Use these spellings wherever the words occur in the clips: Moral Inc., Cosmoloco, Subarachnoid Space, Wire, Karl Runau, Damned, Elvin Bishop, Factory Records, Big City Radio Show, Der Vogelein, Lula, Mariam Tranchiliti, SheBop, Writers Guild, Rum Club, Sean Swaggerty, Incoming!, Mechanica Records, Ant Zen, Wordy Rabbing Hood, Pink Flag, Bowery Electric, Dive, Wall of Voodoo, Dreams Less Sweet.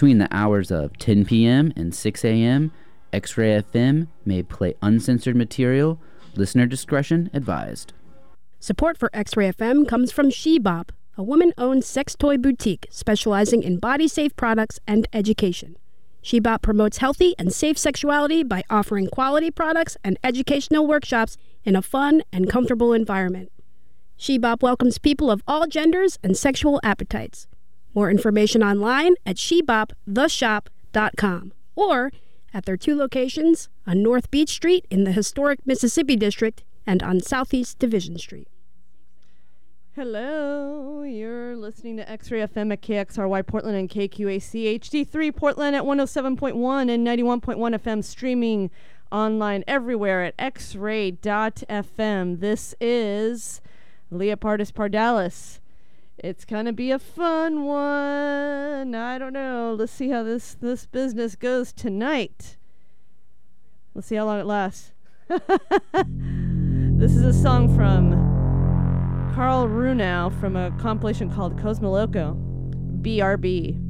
Between the hours of 10 p.m. and 6 a.m., X-Ray FM may play uncensored material. Listener discretion advised. Support for X-Ray FM comes from SheBop, a woman-owned sex toy boutique specializing in body-safe products and education. SheBop promotes healthy and safe sexuality by offering quality products and educational workshops in a fun and comfortable environment. SheBop welcomes people of all genders and sexual appetites. More information online at sheboptheshop.com or at their two locations on North Beach Street in the historic Mississippi District and on Southeast Division Street. Hello, you're listening to X-Ray FM at KXRY Portland and KQAC HD3 Portland at 107.1 and 91.1 FM, streaming online everywhere at xray.fm. This is Leopardus Pardalis. It's going to be a fun one. I don't know. Let's see how this business goes tonight. Let's see how long it lasts. This is a song from Karl Runau from a compilation called Cosmoloco. BRB.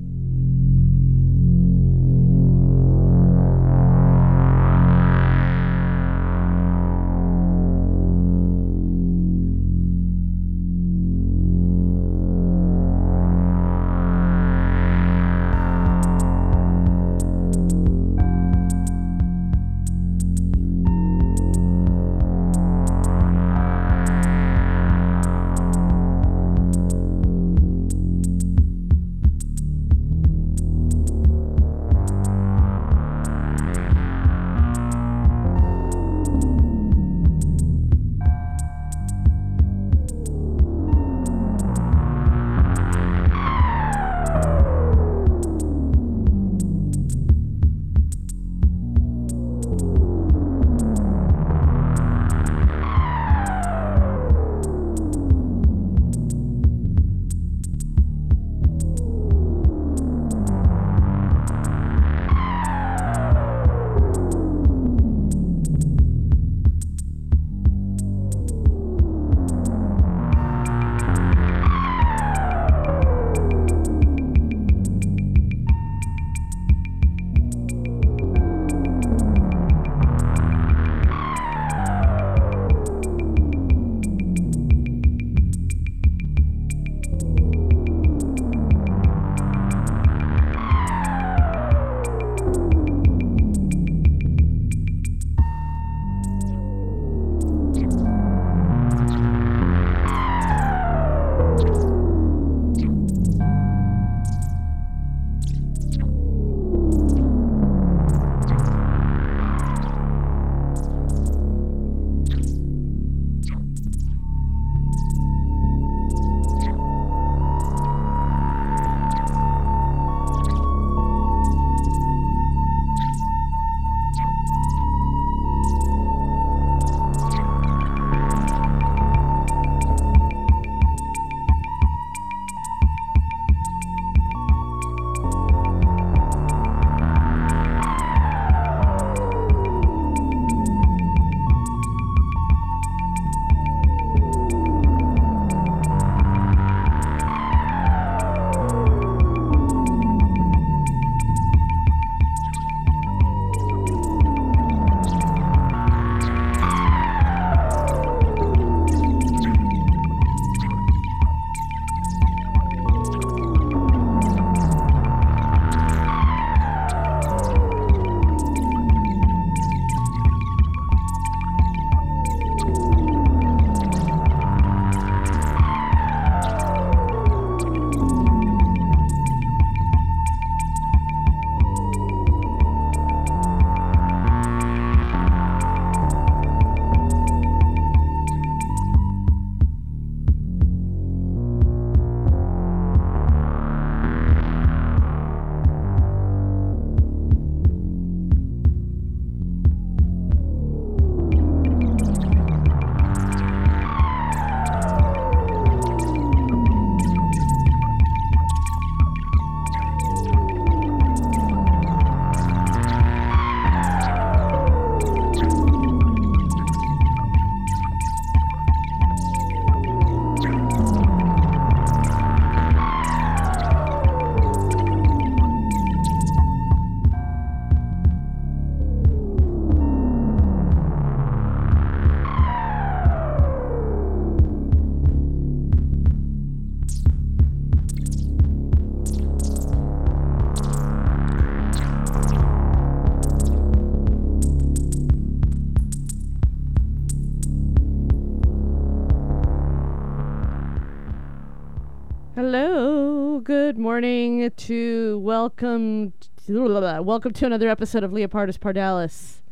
Good morning to welcome to another episode of Leopardus Pardalis.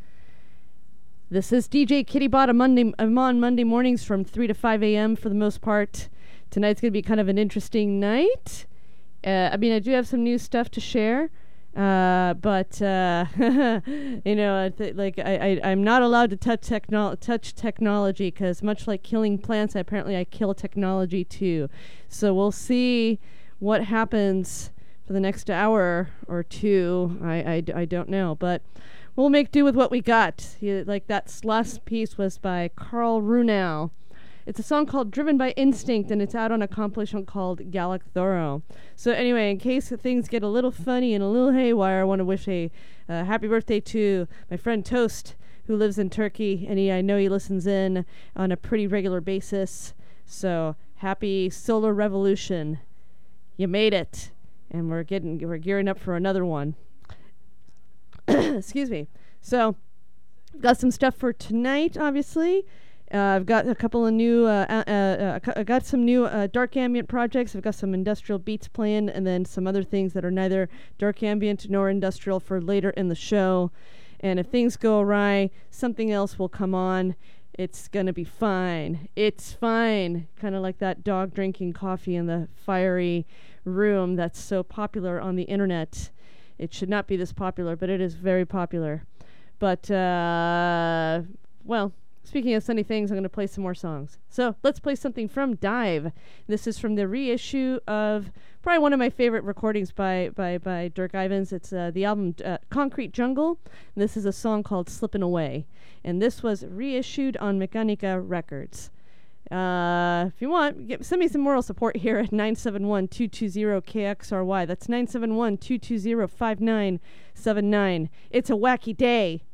This is DJ Kitty Botta. I'm on Monday mornings from 3 to 5 a.m. for the most part. Tonight's going to be kind of an interesting night. I do have some new stuff to share. I'm not allowed to touch technology because much like killing plants, apparently I kill technology too. So we'll see what happens for the next hour or two. I don't know, but we'll make do with what we got. Like that last piece was by Karl Runau. It's a song called Driven by Instinct, and it's out on a compilation called Galakthorroe. So anyway, in case things get a little funny and a little haywire, I want to wish a happy birthday to my friend Toast, who lives in Turkey, and I know he listens in on a pretty regular basis. So happy solar revolution. You made it. And we're gearing up for another one. Excuse me. So I've got some stuff for tonight, obviously. I've got a couple of new, I got some new dark ambient projects. I've got some industrial beats planned, and then some other things that are neither dark ambient nor industrial for later in the show. And if things go awry, something else will come on. It's gonna be fine. It's fine. Kind of like that dog drinking coffee in the fiery room that's so popular on the internet. It should not be this popular, but it is very popular. But well. Speaking of sunny things, I'm going to play some more songs. So let's play something from Dive. This is from the reissue of probably one of my favorite recordings by Dirk Ivins. It's the album Concrete Jungle. And this is a song called Slippin' Away. And this was reissued on Mechanica Records. If you want, send me some moral support here at 971-220-KXRY. That's 971-220-5979. It's a wacky day.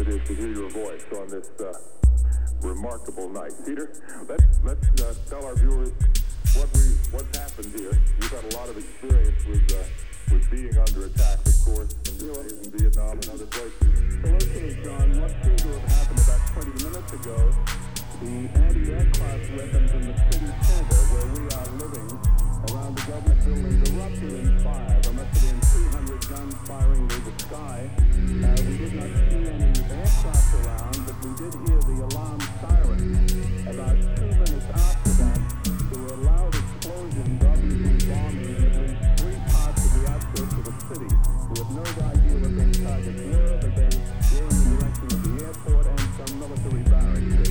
it is to hear your voice on this remarkable night. Peter, let's tell our viewers what's happened here. You've had a lot of experience with being under attack, of course, in Vietnam and other places. Well, okay, John, what seemed to have happened about 20 minutes ago, the anti-aircraft weapons in the city center where we are living around the government building erupted in fire. There must have been 200 guns firing through the sky. We did not see any aircraft around, but we did hear the alarm siren. About 2 minutes after that, there were loud explosions, obviously bombing in at least three parts of the outskirts of the city. We have no idea what their targets were, but they were in the direction of the airport and some military barracks.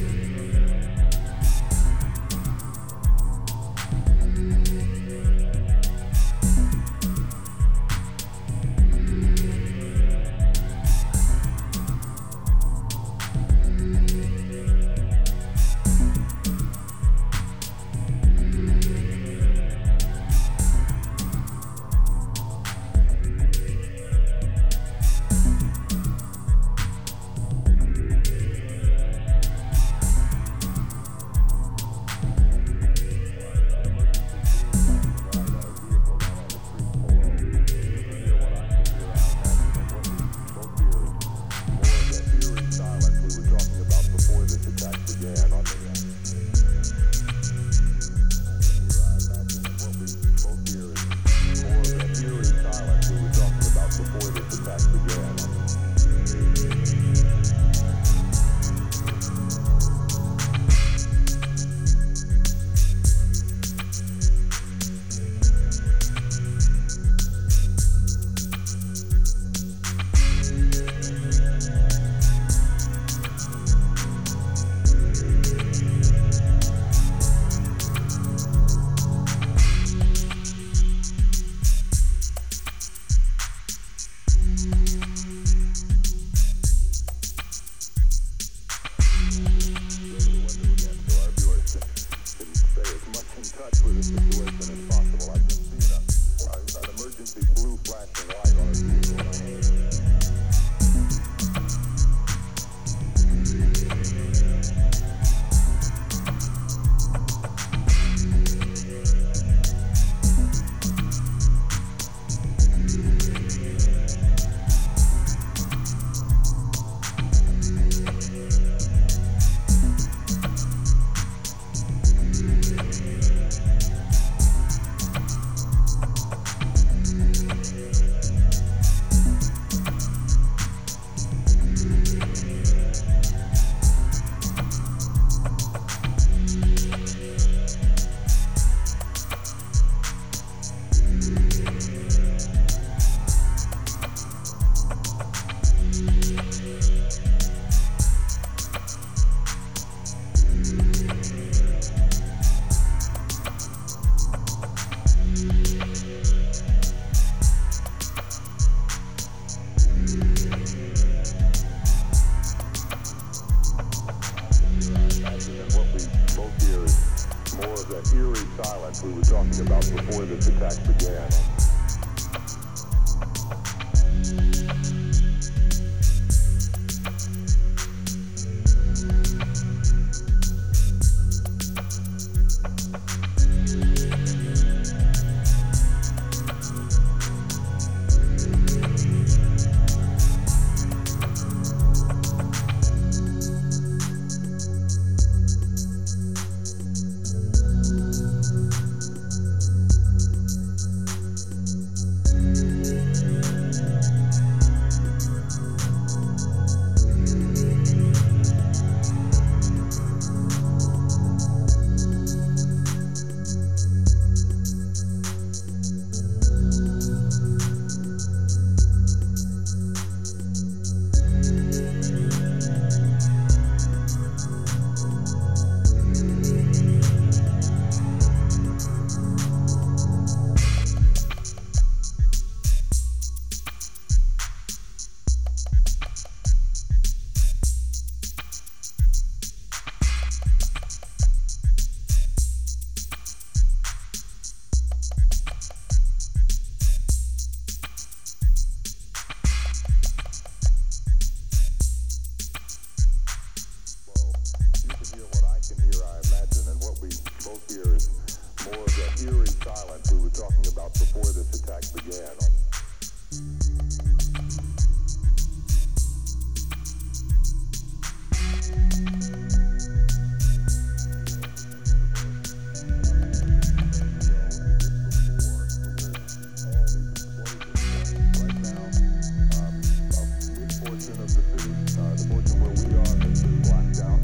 The portion where we are has been blacked out.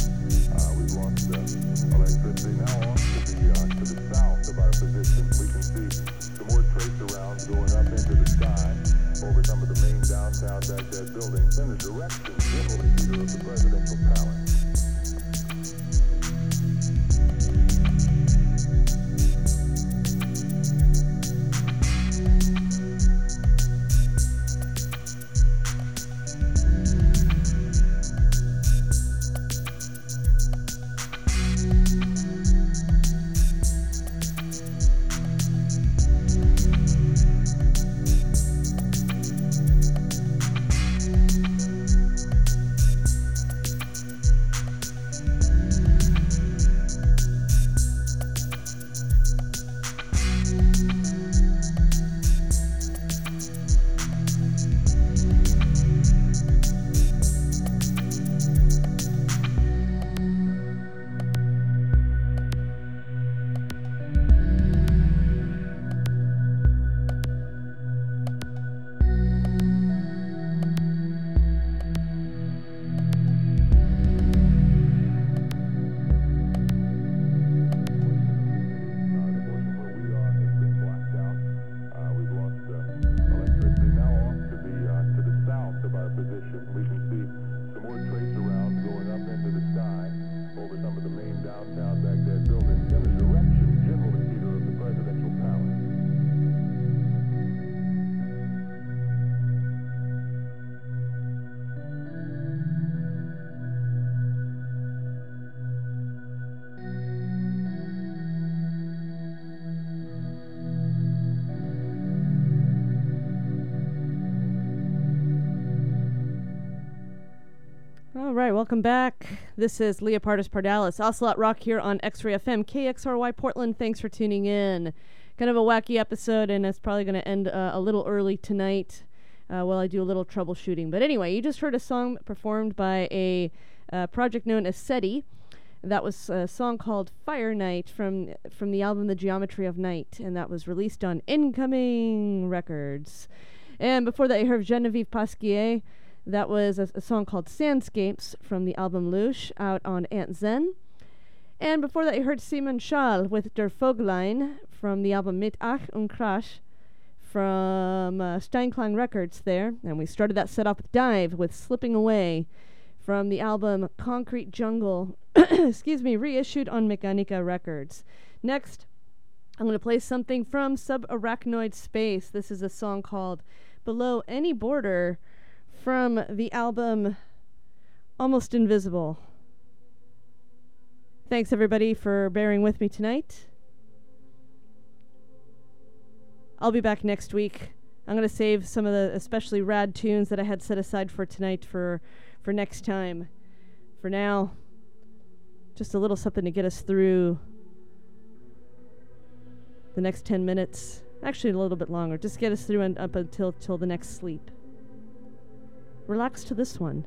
We've lost electricity. Now on to the south of our position, we can see some more trace around going up into the sky over some of the main downtown Baghdad buildings in the direction generally either of the presidential palace. All right, welcome back. This is Leopardus Pardalis, Ocelot Rock here on X-Ray FM, KXRY Portland. Thanks for tuning in. Kind of a wacky episode, and it's probably going to end a little early tonight while I do a little troubleshooting. But anyway, you just heard a song performed by a project known as SETI. That was a song called Fire Night from the album The Geometry of Night, and that was released on Incoming Records. And before that, you heard Genevieve Pasquier. That was a song called Sandscapes from the album Lush out on Ant Zen. And before that, you heard Simon Schall with Der Vogelein from the album Mit Ach und Krach from Steinklang Records there. And we started that set up with Dive with Slipping Away from the album Concrete Jungle, reissued on Mechanica Records. Next, I'm going to play something from Subarachnoid Space. This is a song called Below Any Border from the album Almost Invisible. Thanks everybody for bearing with me tonight. I'll be back next week. I'm going to save some of the especially rad tunes that I had set aside for tonight for next time. For now, just a little something to get us through the next 10 minutes. Actually, a little bit longer. Just get us through and up until the next sleep. Relax to this one.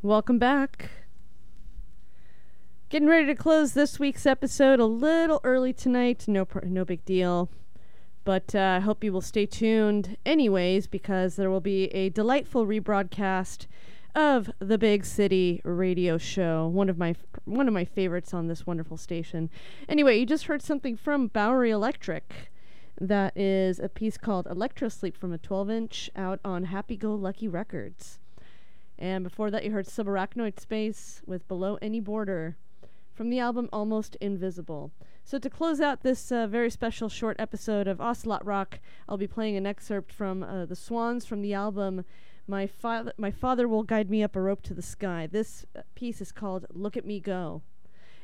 Welcome back. Getting ready to close this week's episode a little early tonight. No big deal. But I hope you will stay tuned anyways, because there will be a delightful rebroadcast of the Big City Radio Show, one of my favorites on this wonderful station. Anyway, you just heard something from Bowery Electric. That is a piece called Electrosleep from a 12-inch out on Happy Go Lucky Records. And before that, you heard Subarachnoid Space with Below Any Border from the album Almost Invisible. So to close out this very special short episode of Ocelot Rock, I'll be playing an excerpt from the Swans from the album My Father Will Guide Me Up a Rope to the Sky. This piece is called Look at Me Go.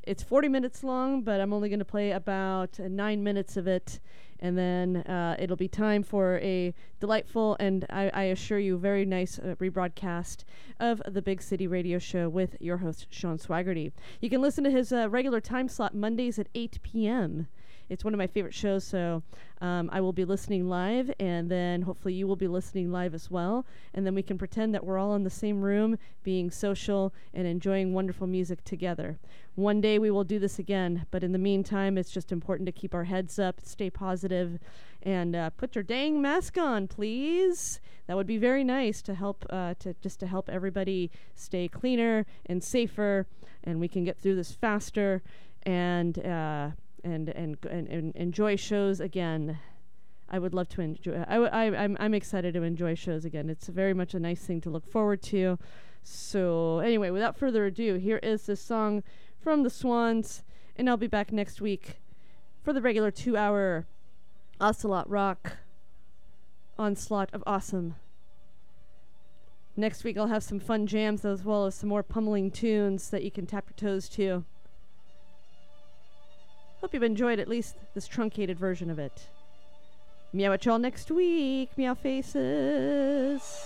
It's 40 minutes long, but I'm only going to play about 9 minutes of it, and then it'll be time for a delightful and, I assure you, very nice rebroadcast of the Big City Radio Show with your host, Sean Swaggerty. You can listen to his regular time slot Mondays at 8 p.m. It's one of my favorite shows, so I will be listening live, and then hopefully you will be listening live as well. And then we can pretend that we're all in the same room, being social and enjoying wonderful music together. One day we will do this again, but in the meantime, it's just important to keep our heads up, stay positive, and put your dang mask on, please. That would be very nice to help, to help everybody stay cleaner and safer, and we can get through this faster, and enjoy shows again. I would love to enjoy. I'm excited to enjoy shows again. It's very much a nice thing to look forward to. So anyway, without further ado, here is this song from the Swans, and I'll be back next week for the regular 2-hour Ocelot Rock onslaught of awesome. Next week I'll have some fun jams as well as some more pummeling tunes that you can tap your toes to. Hope you've enjoyed at least this truncated version of it. Meow at y'all next week, meow faces.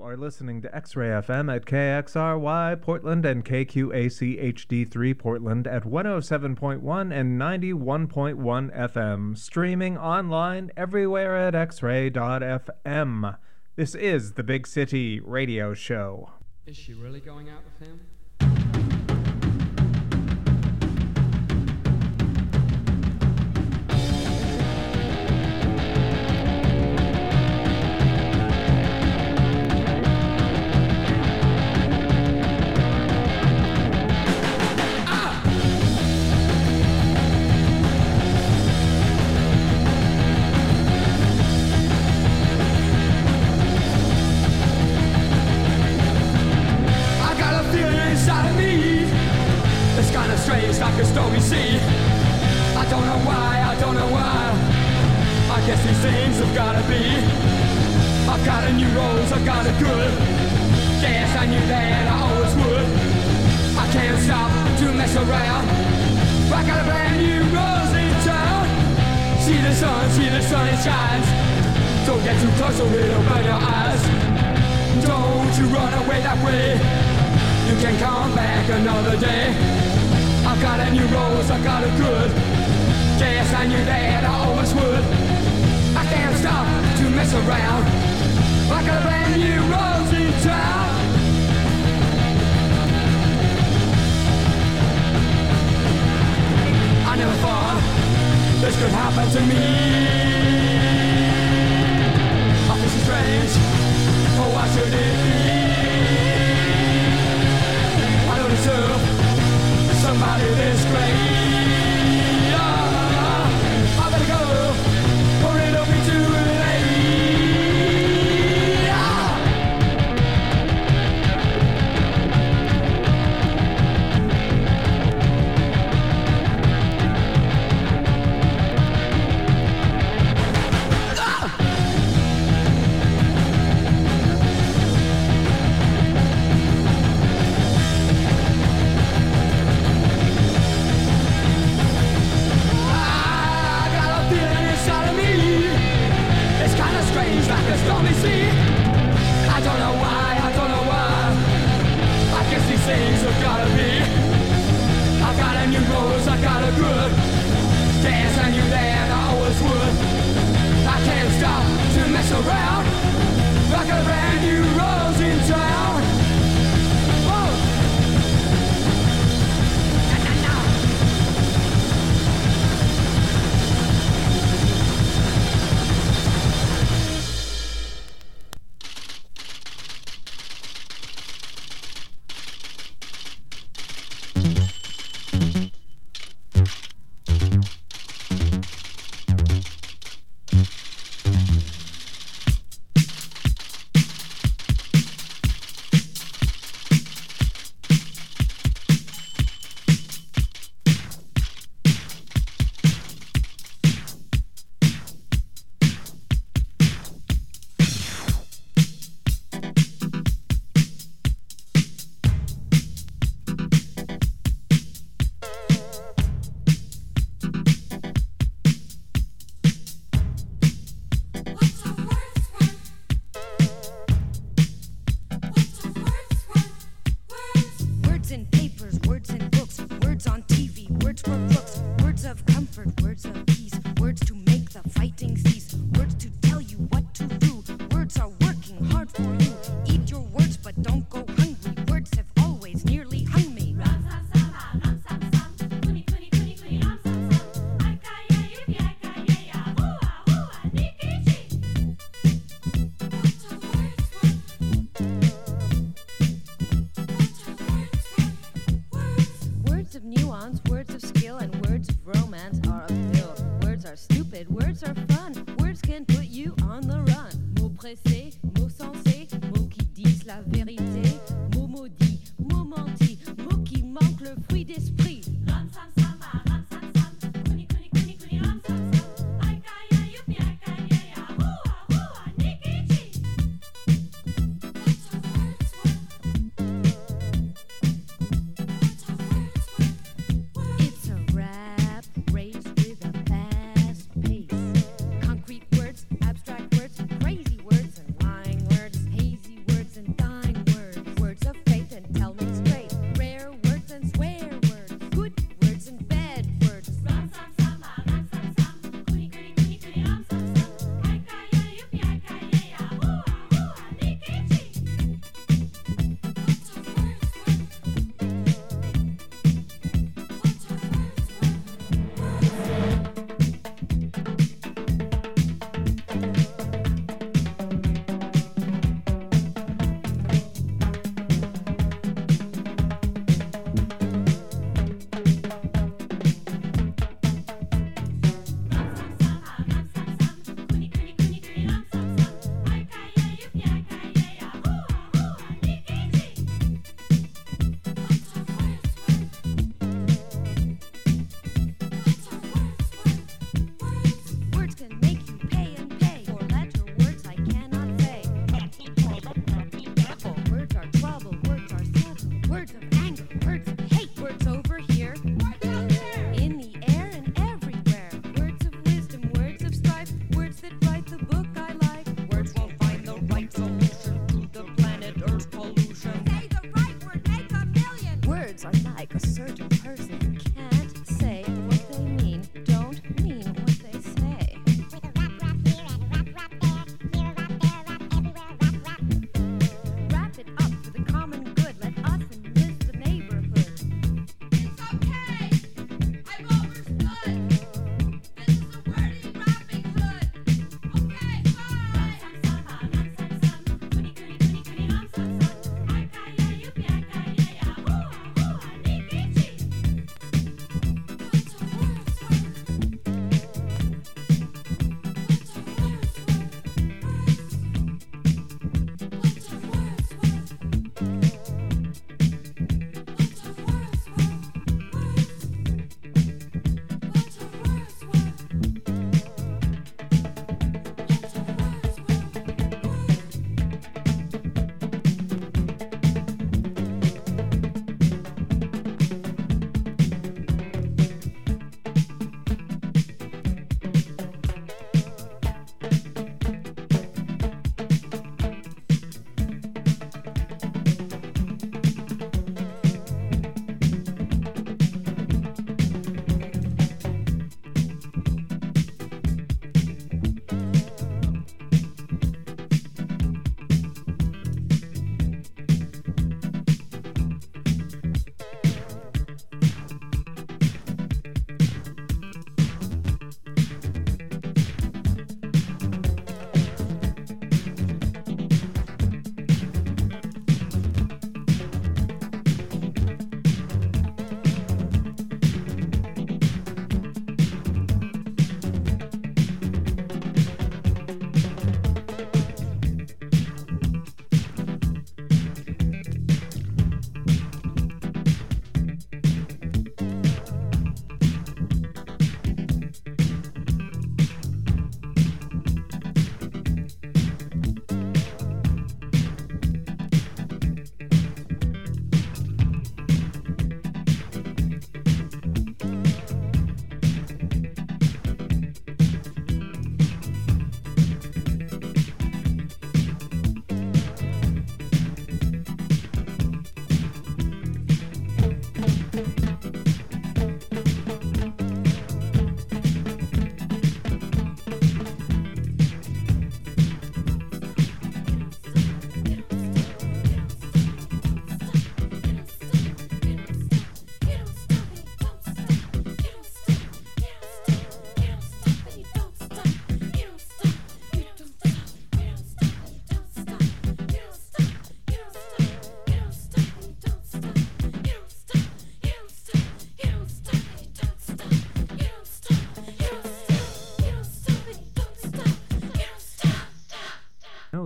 You are listening to X-Ray FM at KXRY Portland and KQACHD3 Portland at 107.1 and 91.1 FM. Streaming online everywhere at xray.fm. This is the Big City Radio Show. Is she really going out with him? Crazy words and wine.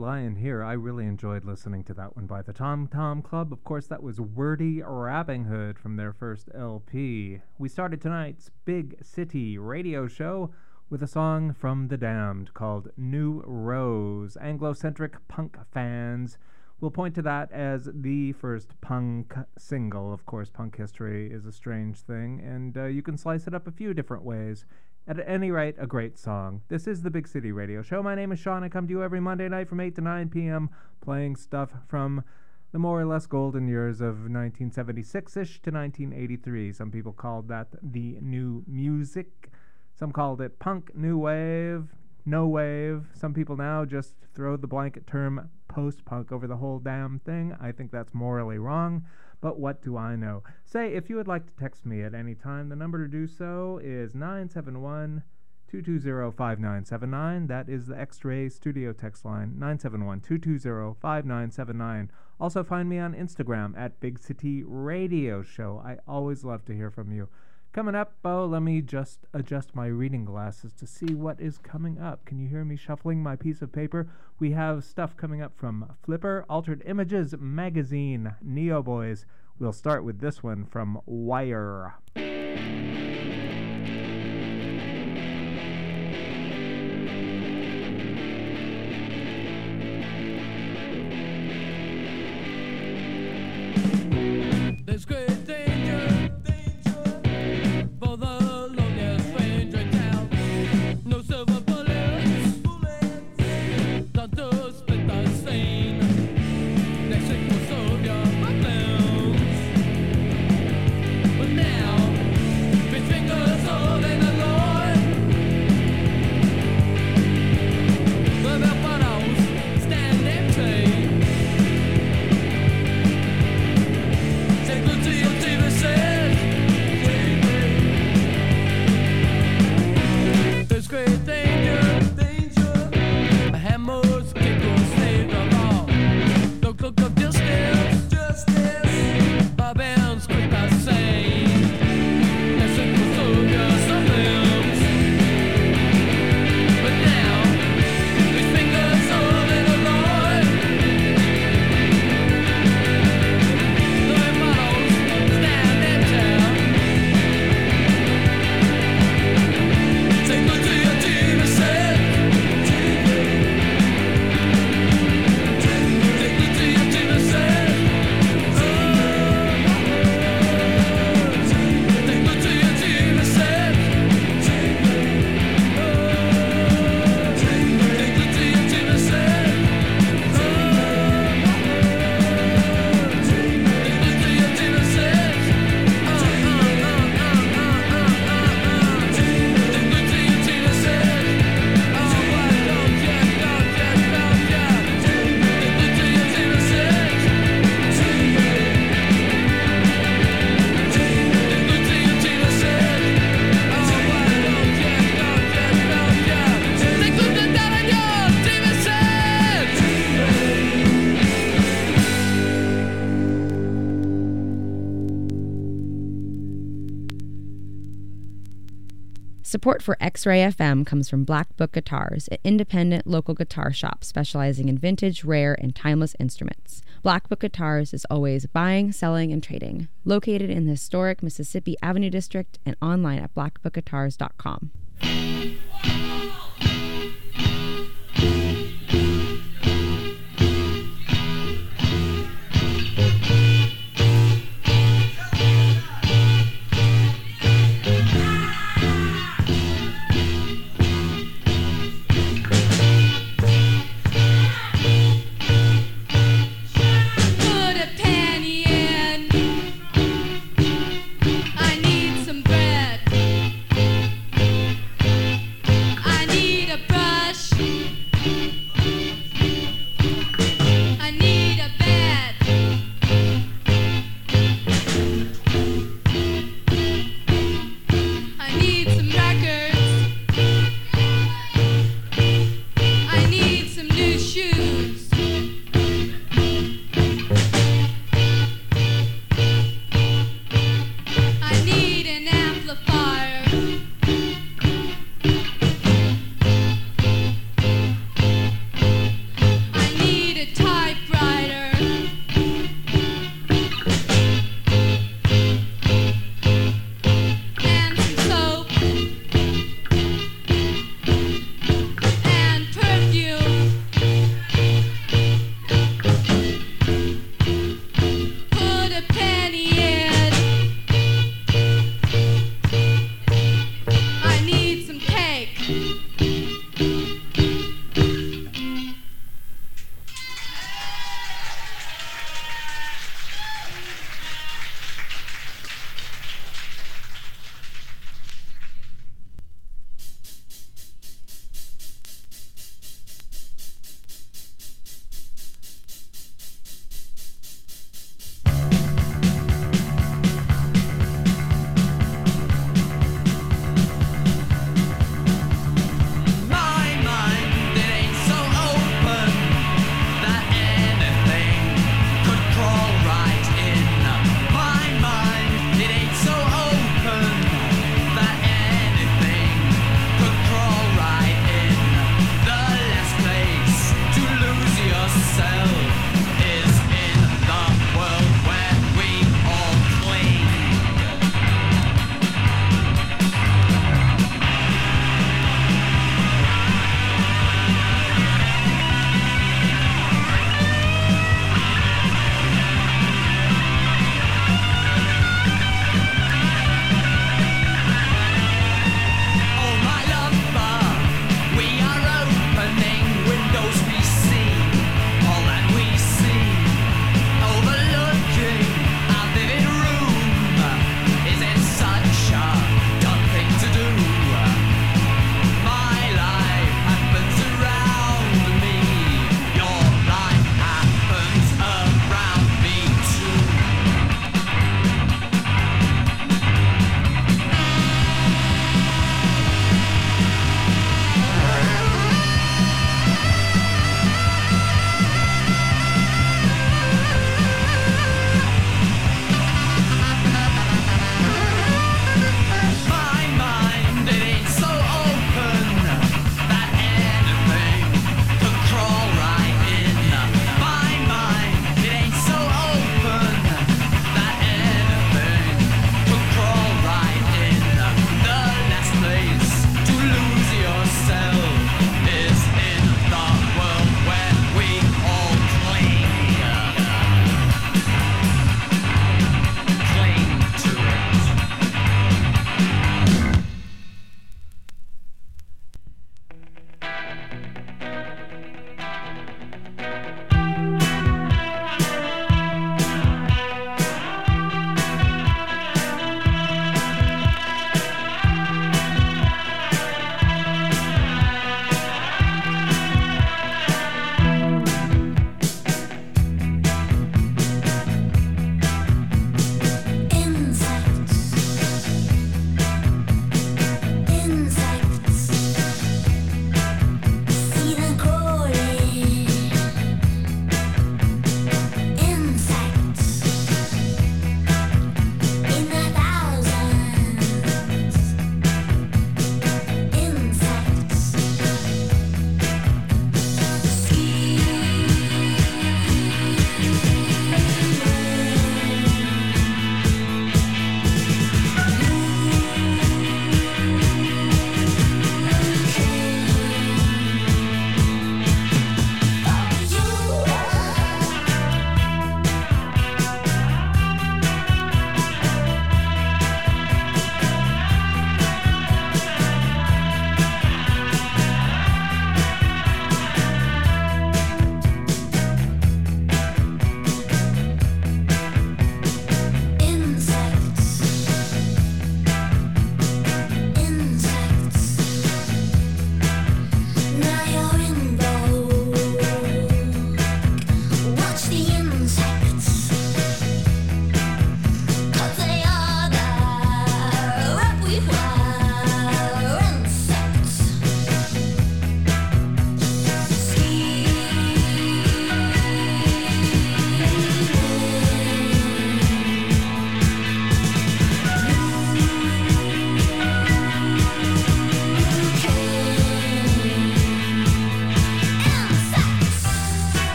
Lion here. I really enjoyed listening to that one by the Tom Tom Club. Of course, that was Wordy Rabbing Hood from their first LP. We started tonight's Big City Radio Show with a song from the Damned called New Rose. Anglocentric punk fans will point to that as the first punk single. Of course, punk history is a strange thing, and you can slice it up a few different ways. At any rate, a great song. This is the Big City Radio Show. My name is Sean. I come to you every Monday night from 8 to 9 p.m. playing stuff from the more or less golden years of 1976-ish to 1983. Some people called that the new music. Some called it punk, new wave, no wave. Some people now just throw the blanket term post-punk over the whole damn thing. I think that's morally wrong, but what do I know? Say, if you would like to text me at any time, the number to do so is 971-220-5979. That is the X-Ray Studio text line, 971-220-5979. Also find me on Instagram at Big City Radio Show. I always love to hear from you. Coming up, let me just adjust my reading glasses to see what is coming up. Can you hear me shuffling my piece of paper? We have stuff coming up from Flipper, Altered Images Magazine, Neo Boys. We'll start with this one from Wire. There's great danger. Support for X-Ray FM comes from Black Book Guitars, an independent local guitar shop specializing in vintage, rare, and timeless instruments. Black Book Guitars is always buying, selling, and trading. Located in the historic Mississippi Avenue District and online at blackbookguitars.com.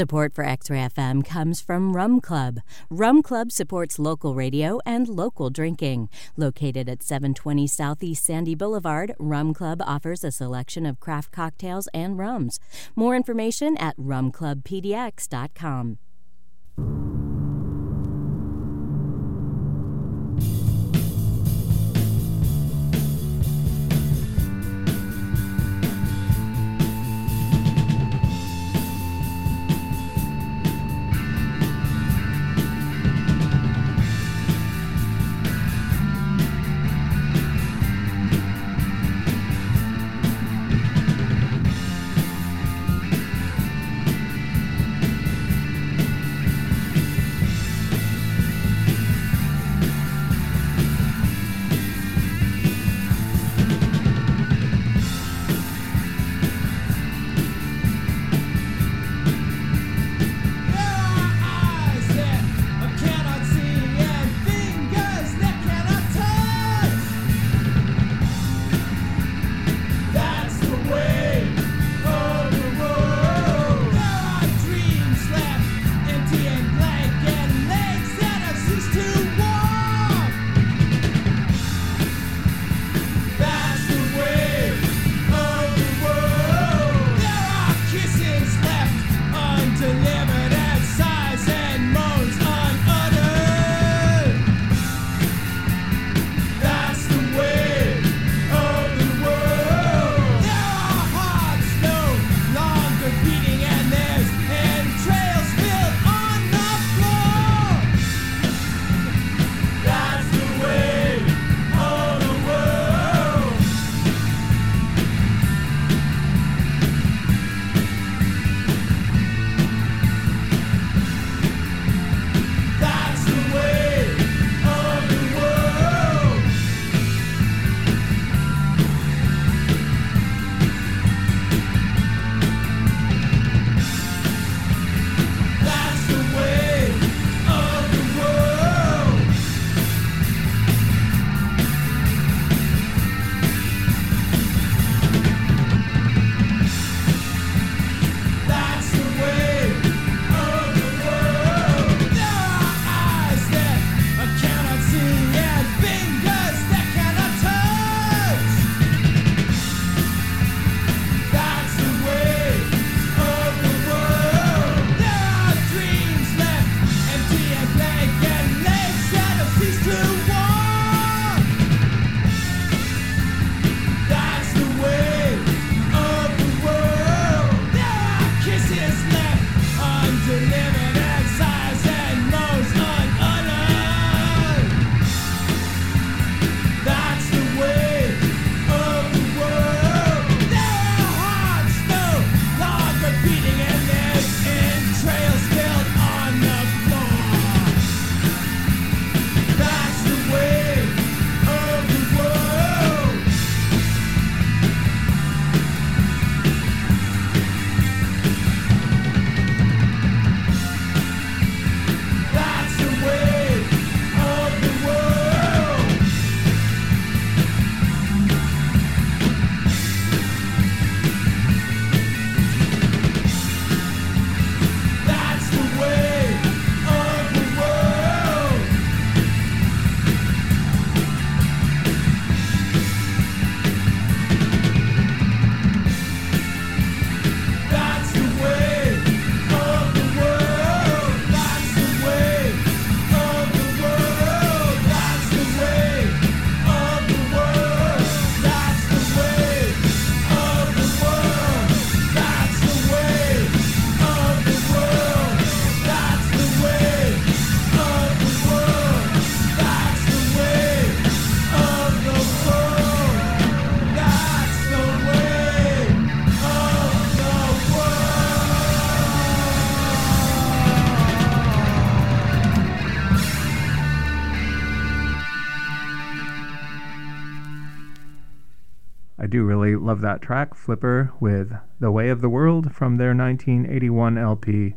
Support for X-Ray FM comes from Rum Club. Rum Club supports local radio and local drinking. Located at 720 Southeast Sandy Boulevard, Rum Club offers a selection of craft cocktails and rums. More information at rumclubpdx.com. Love that track, Flipper, with The Way of the World from their 1981 LP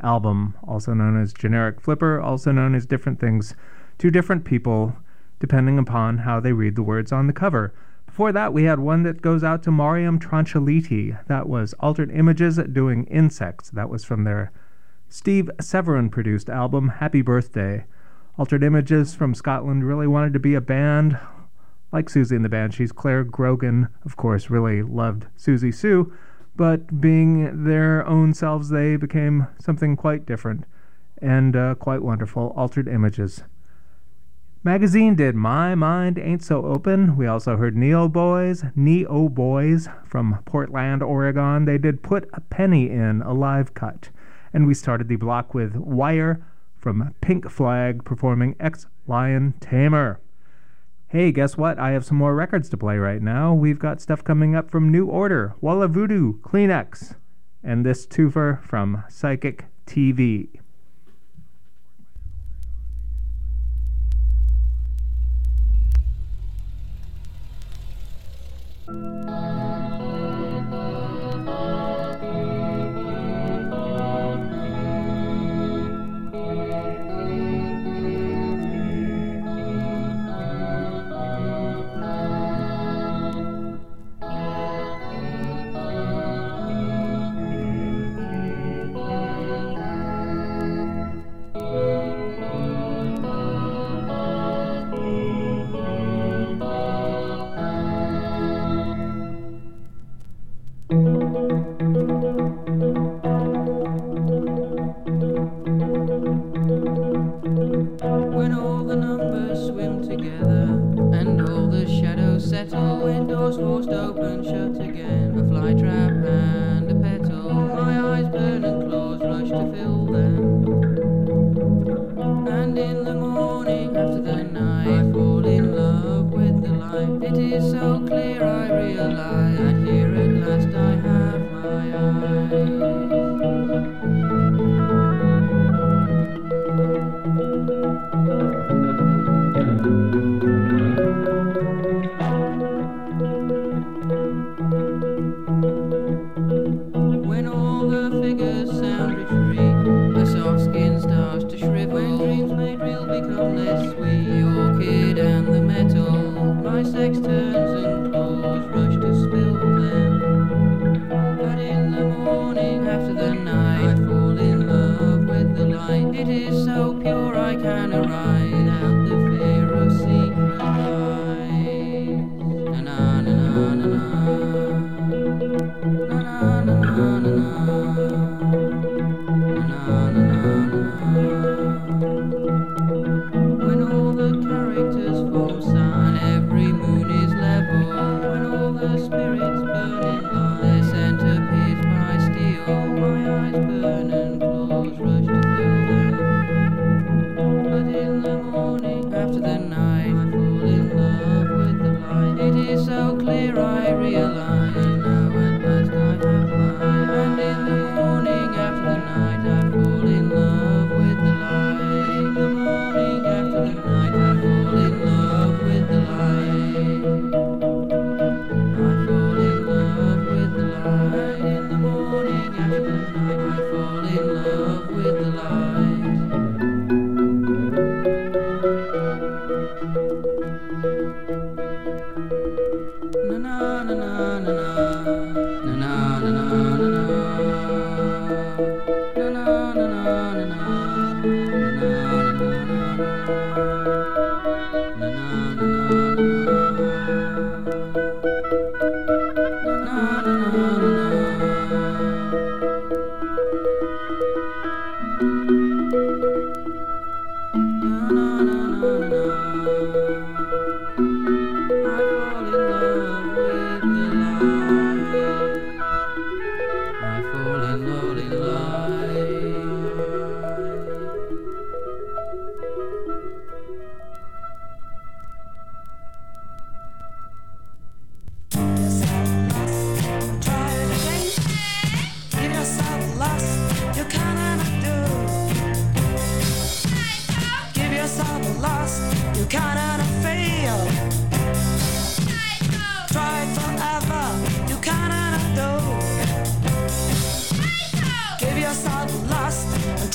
album, also known as Generic Flipper, also known as Different Things to Different People, depending upon how they read the words on the cover. Before that, we had one that goes out to Mariam Tranchiliti. That was Altered Images doing Insects. That was from their Steve Severin-produced album, Happy Birthday. Altered Images from Scotland really wanted to be a band like Susie and the Banshees. Claire Grogan, of course, really loved Susie Sue, but being their own selves, they became something quite different and quite wonderful. Altered Images. Magazine did My Mind Ain't So Open. We also heard Neo Boys from Portland, Oregon. They did Put a Penny In, a live cut. And we started the block with Wire from Pink Flag performing Ex-Lion Tamer. Hey, guess what? I have some more records to play right now. We've got stuff coming up from New Order, Wall of Voodoo, Kleenex, and this twofer from Psychic TV.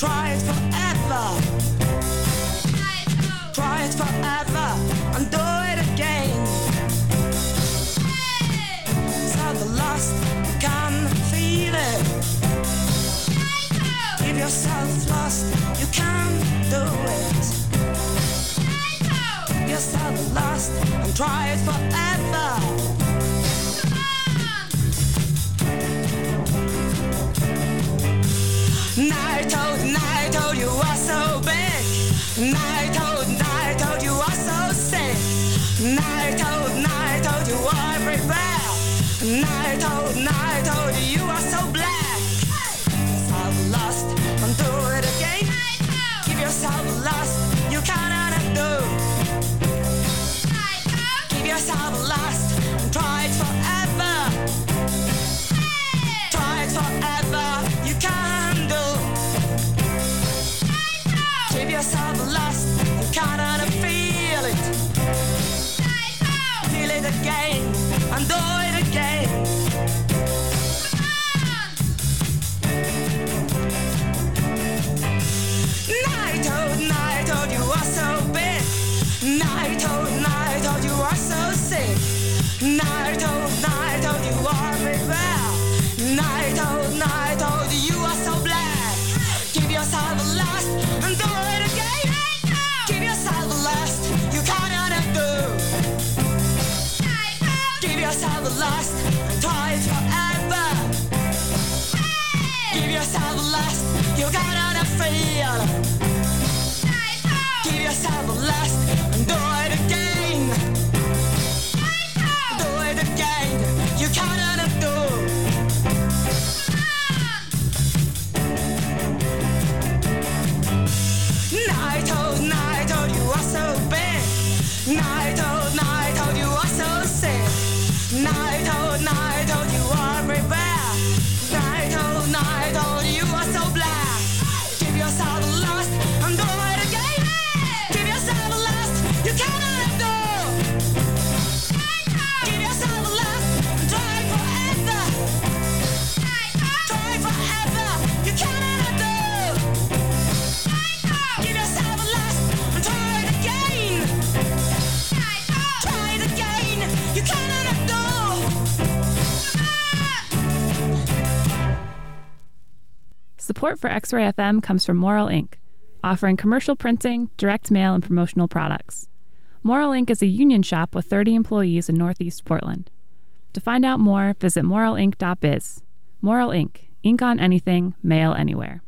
Try it forever and do it again. this time at last and try it forever. Night out, you are so big. Night out, you are so sick. Night out, you are everywhere. Night out, you are so black. So lost, and do it again. Give yourself lost, you cannot undo. Give yourself lost, and try it forever. Try it forever, you can't. Yourself lost, you cannot feel it again, and do it again. Night out, you are so big. Night out, you are so sick. Night out, you are everywhere. Night out, you are so black. Give yourself a last, and do it. Give yourself a last and try it forever. Hey! Give yourself a last, you gotta feel. Give yourself a last and do it again. Do it again, you gotta do. Night out, you are so big. Night out, you are so sick. Night out, you are everywhere. Night out, you are so black. Give yourself a last and do it again. Give yourself a last, you cannot undo. Give yourself a last and try forever. Try forever, you cannot undo. Give yourself a last and try it again. Try it again, you cannot undo. Support for X-Ray FM comes from Moral Inc., offering commercial printing, direct mail, and promotional products. Moral Inc. is a union shop with 30 employees in Northeast Portland. To find out more, visit moralinc.biz. Moral Inc., ink on anything, mail anywhere.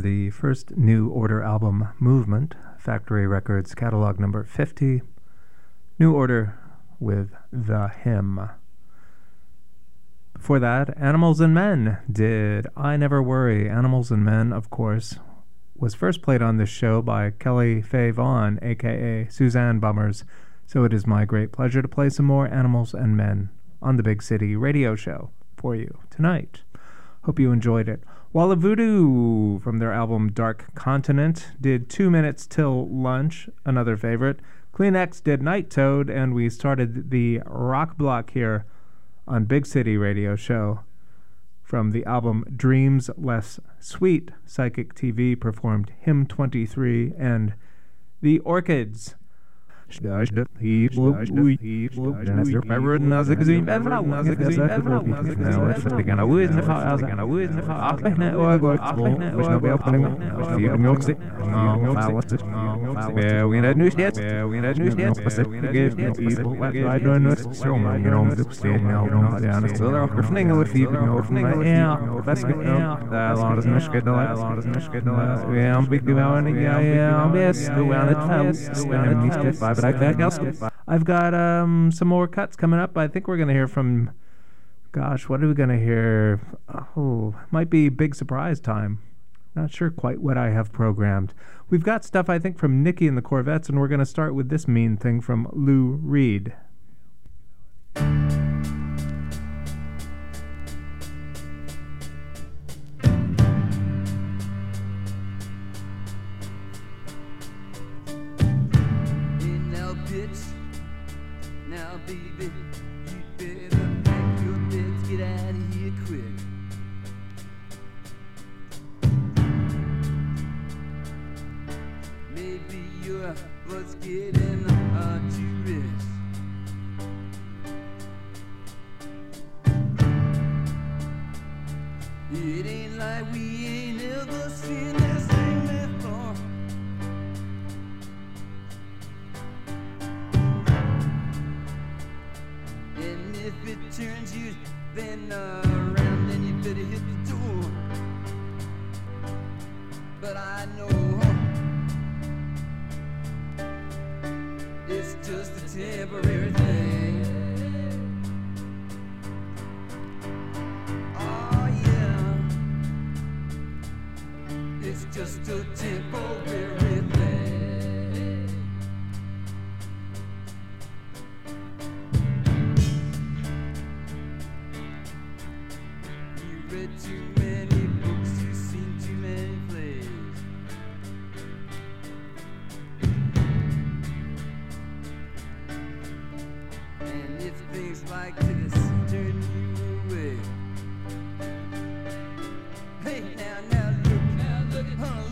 from the first New Order album, Movement, Factory Records, catalog number 50, New Order with The Hymn. Before that, Animals and Men did I Never Worry. Animals and Men, of course, was first played on this show by Kelly Faye Vaughn, a.k.a. Suzanne Bummers, so it is my great pleasure to play some more Animals and Men on the Big City Radio Show for you tonight. Hope you enjoyed it. Wall of Voodoo, from their album Dark Continent, did 2 Minutes Till Lunch, another favorite. Kleenex did Night Toad, and we started the rock block here on Big City Radio Show from the album Dreams Less Sweet. Psychic TV performed Hymn 23 and The Orchids. I've got some more cuts coming up. I think we're going to hear from, gosh, what are we going to hear? Oh, might be Big Surprise time. Not sure quite what I have programmed. We've got stuff, I think, from Nikki and the Corvettes, and we're going to start with this mean thing from Lou Reed. Now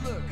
look,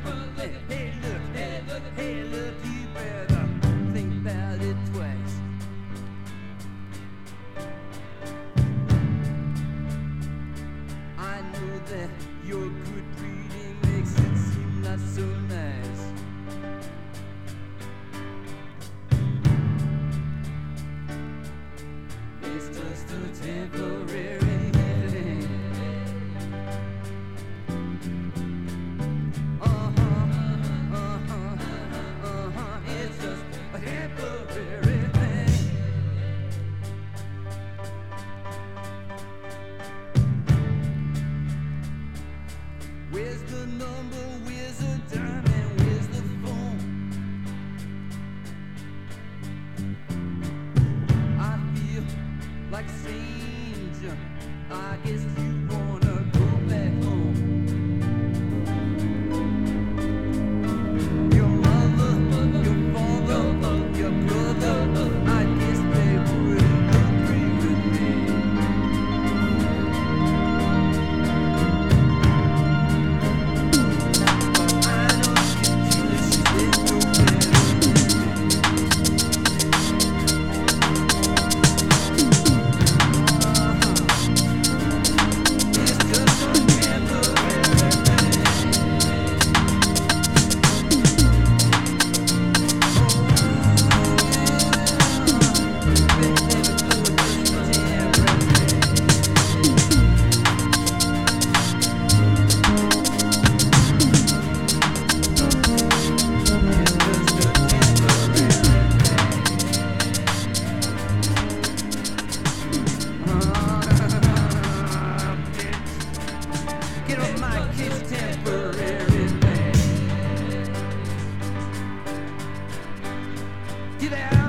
You there?